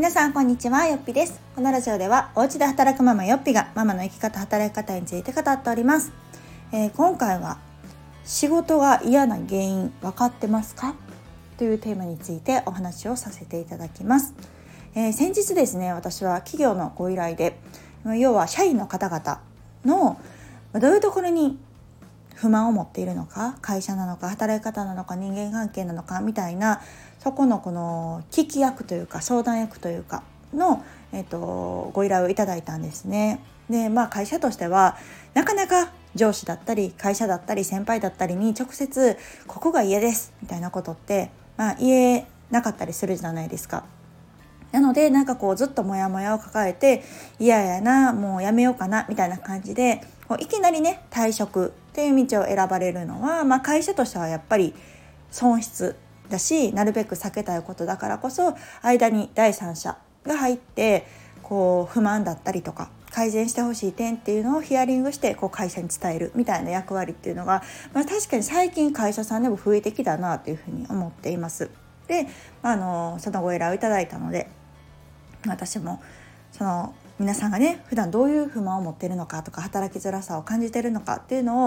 皆さんこんにちは、よっぴです。このラジオではお家で働くママよっぴがママの生き方、働き方について語っております。今回は仕事が嫌な原因分かってますかというテーマについてお話をさせていただきます。先日ですね、私は企業のご依頼で、要は社員の方々のどういうところに不満を持っているのか、会社なのか働き方なのか人間関係なのかみたいな、そこのこの聞き役というか相談役というかの、ご依頼をいただいたんですね。で、会社としてはなかなか上司だったり会社だったり先輩だったりに直接ここが嫌ですみたいなことって、言えなかったりするじゃないですか。なのでずっとモヤモヤを抱えて、嫌やな、もうやめようかなみたいな感じで、いきなりね、退職っていう道を選ばれるのは、会社としてはやっぱり損失だし、なるべく避けたいことだからこそ、間に第三者が入って不満だったりとか改善してほしい点っていうのをヒアリングして会社に伝えるみたいな役割っていうのが、確かに最近会社さんでも増えてきたなというふうに思っています。で、そのご依頼をいただいたので、私もその皆さんがね、普段どういう不満を持っているのかとか、働きづらさを感じているのかっていうの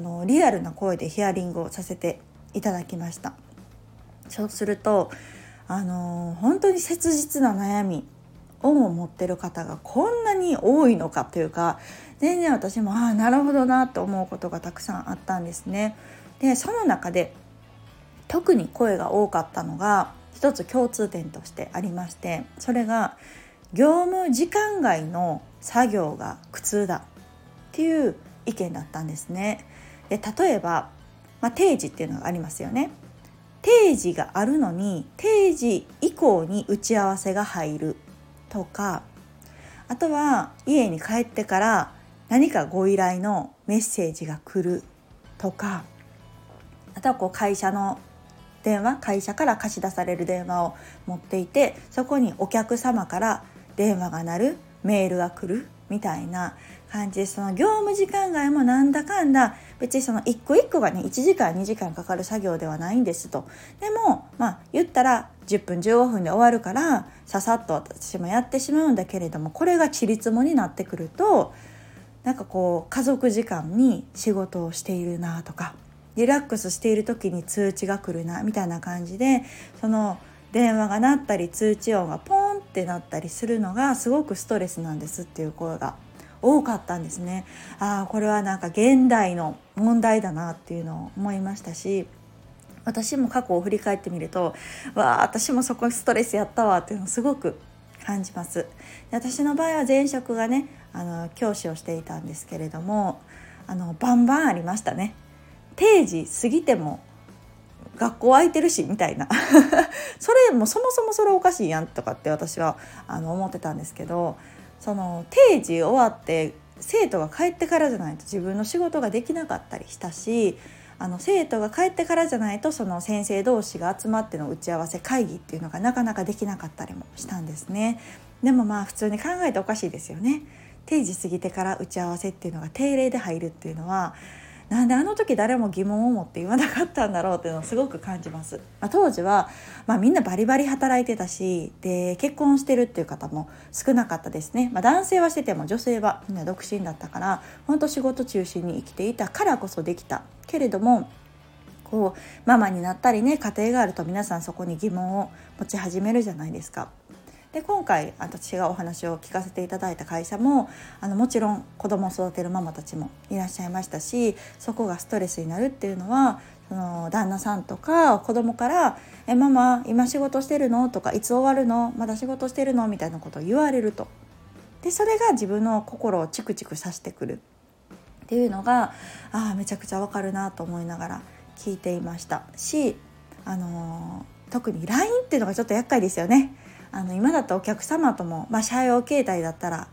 をリアルな声でヒアリングをさせていただきました。そうすると本当に切実な悩みを持っている方がこんなに多いのかというか、全然私もなるほどなと思うことがたくさんあったんですね。で、その中で特に声が多かったのが一つ共通点としてありまして、それが業務時間外の作業が苦痛だっていう意見だったんですね。で、例えば、定時っていうのがありますよね。定時があるのに定時以降に打ち合わせが入るとか、あとは家に帰ってから何かご依頼のメッセージが来るとか、あとは会社の電話、会社から貸し出される電話を持っていて、そこにお客様から電話が鳴る、メールが来るみたいな感じで、その業務時間外もなんだかんだ、別にその一個一個がね、1時間2時間かかる作業ではないんですと。でも言ったら10分15分で終わるから、ささっと私もやってしまうんだけれども、これがちりつもになってくると、家族時間に仕事をしているなとか、リラックスしている時に通知が来るなみたいな感じで、その電話が鳴ったり通知音がポンってなったりするのがすごくストレスなんですっていう声が多かったんですね。これは現代の問題だなっていうのを思いましたし、私も過去を振り返ってみると、私もそこストレスやったわっていうのをすごく感じます。私の場合は前職がね、教師をしていたんですけれども、バンバンありましたね。定時過ぎても学校空いてるしみたいなそれもそもそもそれおかしいやんとかって私は思ってたんですけど、その定時終わって生徒が帰ってからじゃないと自分の仕事ができなかったりしたし、生徒が帰ってからじゃないとその先生同士が集まっての打ち合わせ会議っていうのがなかなかできなかったりもしたんですね。でも普通に考えておかしいですよね。定時過ぎてから打ち合わせっていうのが定例で入るっていうのは、なんであの時誰も疑問を持って言わなかったんだろうっていうのをすごく感じます。当時は、みんなバリバリ働いてたし、で結婚してるっていう方も少なかったですね。男性はしてても女性はみんな独身だったから、本当仕事中心に生きていたからこそできたけれども、ママになったりね、家庭があると皆さんそこに疑問を持ち始めるじゃないですか。で、今回私がお話を聞かせていただいた会社も、もちろん子供を育てるママたちもいらっしゃいましたし、そこがストレスになるっていうのは、その旦那さんとか子供から「ママ今仕事してるの?」とか「いつ終わるの?」「まだ仕事してるの?」みたいなことを言われると。で、それが自分の心をチクチクさせてくるっていうのが、めちゃくちゃわかるなと思いながら聞いていましたし、特に LINE っていうのがちょっと厄介ですよね。今だとお客様とも、社用携帯だったら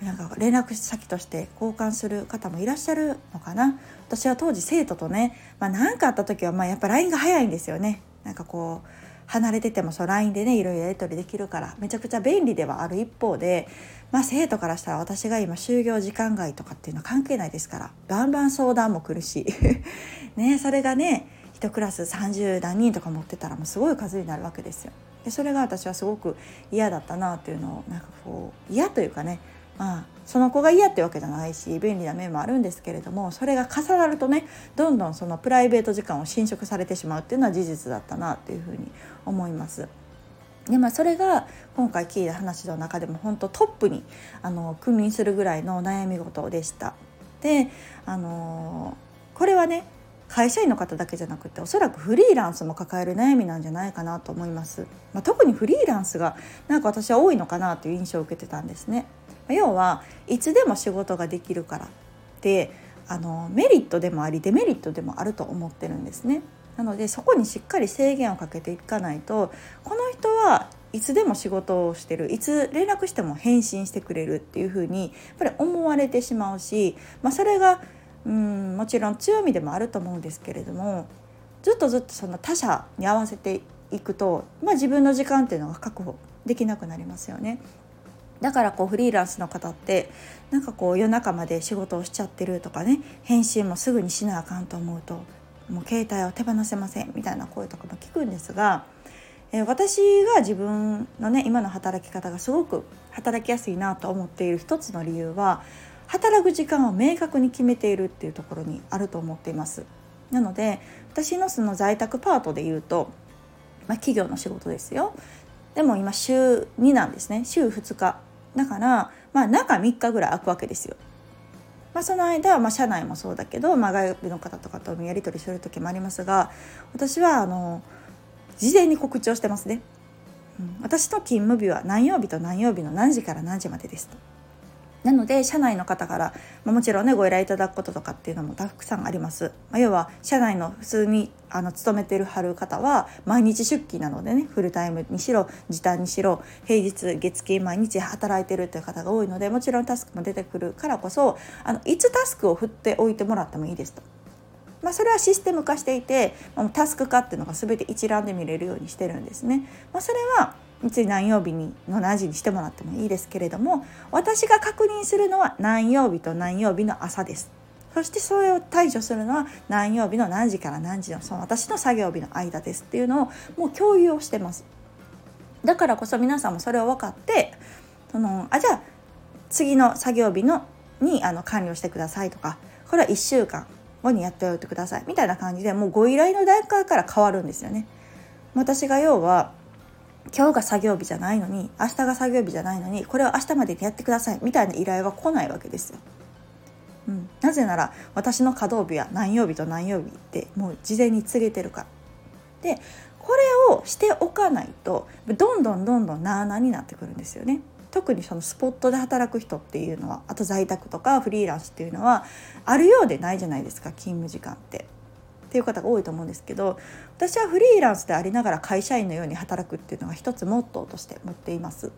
連絡先として交換する方もいらっしゃるのかな。私は当時生徒とね、何かあった時はやっぱ LINE が早いんですよね。離れててもLINE でね、いろいろやり取りできるからめちゃくちゃ便利ではある一方で、生徒からしたら私が今就業時間外とかっていうのは関係ないですから、バンバン相談も来るしね、それがね、1クラス30何人とか持ってたらもうすごい数になるわけですよ。でそれが私はすごく嫌だったなっていうのをなんかこう嫌というかね、まあ、その子が嫌ってわけじゃないし便利な面もあるんですけれども、それが重なるとねどんどんそのプライベート時間を侵食されてしまうっていうのは事実だったなっていうふうに思います。でまあ、それが今回聞いた話の中でも本当トップに君臨するぐらいの悩み事でした。でこれはね会社員の方だけじゃなくておそらくフリーランスも抱える悩みなんじゃないかなと思います。まあ、特にフリーランスがなんか私は多いのかなという印象を受けてたんですね。要はいつでも仕事ができるからってメリットでもありデメリットでもあると思ってるんですね。なのでそこにしっかり制限をかけていかないと、この人はいつでも仕事をしてる、いつ連絡しても返信してくれるっていう風にやっぱり思われてしまうし、まあ、それがもちろん強みでもあると思うんですけれども、ずっとその他者に合わせていくと、まあ、自分の時間っていうのが確保できなくなりますよね。だからこうフリーランスの方ってなんかこう夜中まで仕事をしちゃってるとかね、返信もすぐにしなあかんと思うともう携帯を手放せませんみたいな声とかも聞くんですが、私が自分のね今の働き方がすごく働きやすいなと思っている一つの理由は働く時間を明確に決めているっていうところにあると思っています。なので私のその在宅パートで言うと、まあ、企業の仕事ですよ。でも今週2なんですね。週2日だから、まあ、中3日ぐらい空くわけですよ。まあ、その間は、まあ、社内もそうだけど、まあ、外部の方とかとやり取りする時もありますが、私は事前に告知をしてますね。私の勤務日は何曜日と何曜日の何時から何時までですと。なので社内の方から、まあ、もちろんねご依頼いただくこととかっていうのもたくさんあります。まあ、要は社内の普通に勤めてるはる方は毎日出勤なのでね、フルタイムにしろ時短にしろ平日月金毎日働いてるという方が多いので、もちろんタスクも出てくるからこそいつタスクを振っておいてもらってもいいですと。まあ、それはシステム化していてタスク化っていうのが全て一覧で見れるようにしてるんですね。まあ、それはいつ何曜日にの何時にしてもらってもいいですけれども、私が確認するのは何曜日と何曜日の朝です。そしてそれを対処するのは何曜日の何時から何時のその私の作業日の間ですっていうのをもう共有をしてます。だからこそ皆さんもそれを分かって、じゃあ次の作業日のに完了してくださいとか、これは1週間後にやっておいてくださいみたいな感じでもうご依頼の段階から変わるんですよね。私が要は今日が作業日じゃないのに明日が作業日じゃないのにこれを明日までにやってくださいみたいな依頼は来ないわけですよ。なぜなら私の稼働日は何曜日と何曜日ってもう事前に告げてるから。でこれをしておかないとどんどんなあなあになってくるんですよね。特にそのスポットで働く人っていうのは、あと在宅とかフリーランスっていうのはあるようでないじゃないですか、勤務時間って。っていう方が多いと思うんですけど、私はフリーランスでありながら会社員のように働くっていうのが一つモットーとして持っています。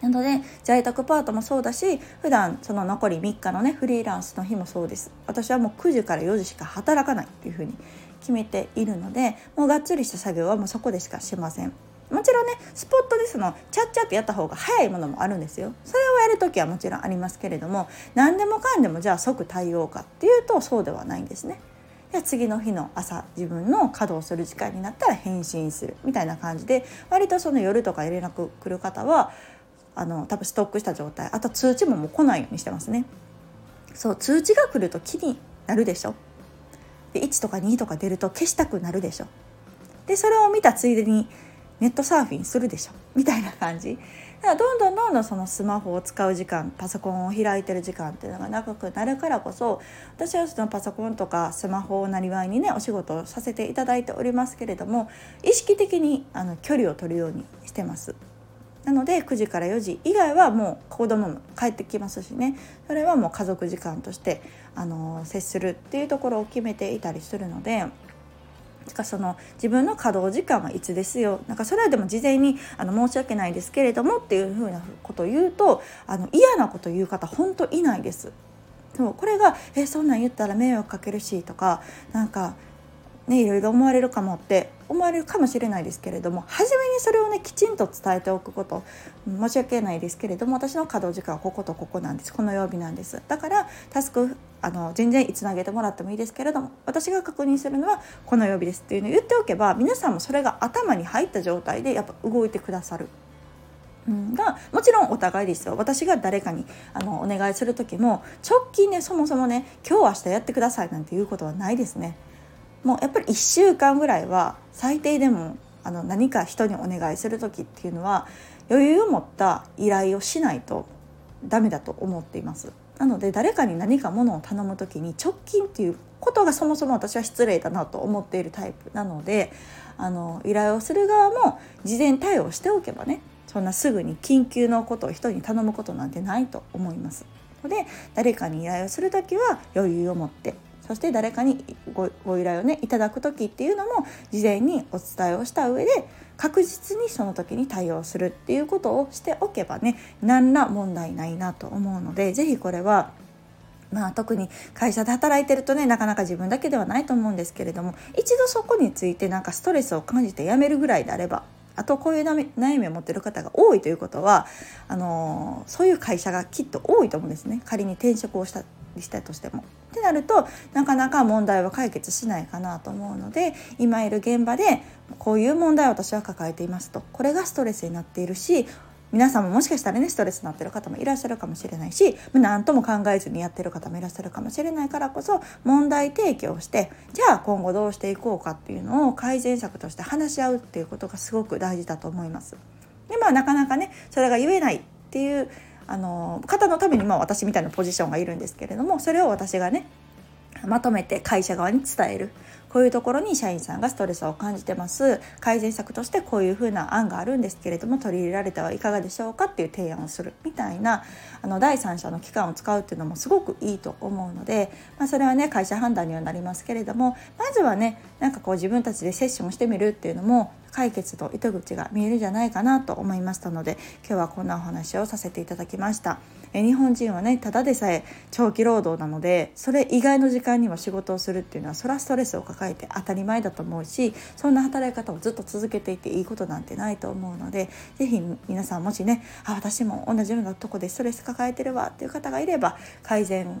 なので在宅パートもそうだし、普段その残り3日のねフリーランスの日もそうです。私はもう9時から4時しか働かないっていう風に決めているので、もうがっつりした作業はもうそこでしかしません。もちろんねスポットでそのチャッチャってやった方が早いものもあるんですよ。それをやるときはもちろんありますけれども、何でもかんでもじゃあ即対応かっていうとそうではないんですね。次の日の朝自分の稼働する時間になったら返信するみたいな感じで、割とその夜とか連絡来る方は多分ストックした状態、あと通知ももう来ないようにしてますね。そう通知が来ると気になるでしょ。で1とか2とか出ると消したくなるでしょ。でそれを見たついでにネットサーフィンするでしょみたいな感じ。だからどんどんそのスマホを使う時間、パソコンを開いてる時間っていうのが長くなるからこそ、私はそのパソコンとかスマホをなりわいにねお仕事をさせていただいておりますけれども、意識的に距離を取るようにしてます。なので9時から4時以外はもう子供も帰ってきますしね、それはもう家族時間として接するっていうところを決めていたりするので、その自分の稼働時間はいつですよ、なんかそれはでも事前に申し訳ないですけれどもっていうふうなことを言うと嫌なことを言う方本当いないです。でもこれがそんなん言ったら迷惑かけるしとか、なんかね、いろいろ思われるかもって思われるかもしれないですけれども、初めにそれをねきちんと伝えておくこと、申し訳ないですけれども、私の稼働時間はこことここなんです、この曜日なんです、だからタスク全然いつ投げてもらってもいいですけれども、私が確認するのはこの曜日ですっていうのを言っておけば、皆さんもそれが頭に入った状態でやっぱ動いてくださる。がもちろんお互いですよ。私が誰かにお願いする時も直近で、ね、そもそもね今日明日やってくださいなんていうことはないですね。もうやっぱり1週間ぐらいは最低でも何か人にお願いする時っていうのは余裕を持った依頼をしないとダメだと思っています。なので誰かに何か物を頼む時に直近っていうことがそもそも私は失礼だなと思っているタイプなので、依頼をする側も事前対応しておけばね、そんなすぐに緊急のことを人に頼むことなんてないと思います。ので誰かに依頼をするときは余裕を持って、そして誰かにご依頼をねいただくときっていうのも事前にお伝えをした上で確実にその時に対応するっていうことをしておけばね、何ら問題ないなと思うので、ぜひこれは特に会社で働いてるとねなかなか自分だけではないと思うんですけれども、一度そこについてなんかストレスを感じて辞めるぐらいであれば、あとこういう悩みを持っている方が多いということはそういう会社がきっと多いと思うんですね。仮に転職をしたりしたとしてもってなるとなかなか問題は解決しないかなと思うので、今いる現場でこういう問題を私は抱えていますと、これがストレスになっているし、皆さんももしかしたらねストレスになっている方もいらっしゃるかもしれないし、何とも考えずにやっている方もいらっしゃるかもしれないからこそ、問題提起をして、じゃあ今後どうしていこうかっていうのを改善策として話し合うっていうことがすごく大事だと思います。でなかなかねそれが言えないっていう方のために私みたいなポジションがいるんですけれども、それを私がねまとめて会社側に伝える。こういうところに社員さんがストレスを感じてます、改善策としてこういう風な案があるんですけれども取り入れられてはいかがでしょうかっていう提案をするみたいな第三者の機関を使うっていうのもすごくいいと思うので、それはね会社判断にはなりますけれども、まずはね自分たちでセッションしてみるっていうのも解決の糸口が見えるんじゃないかなと思いましたので、今日はこんなお話をさせていただきました。日本人はねただでさえ長期労働なので、それ以外の時間にも仕事をするっていうのはそれはストレスを抱えて当たり前だと思うし、そんな働き方をずっと続けていていいことなんてないと思うので、ぜひ皆さんもしね私も同じようなとこでストレス抱えてるわっていう方がいれば、改善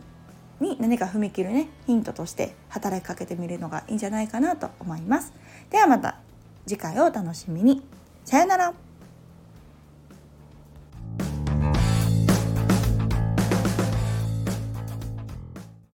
に何か踏み切るねヒントとして働きかけてみるのがいいんじゃないかなと思います。ではまた次回をお楽しみに。さよなら。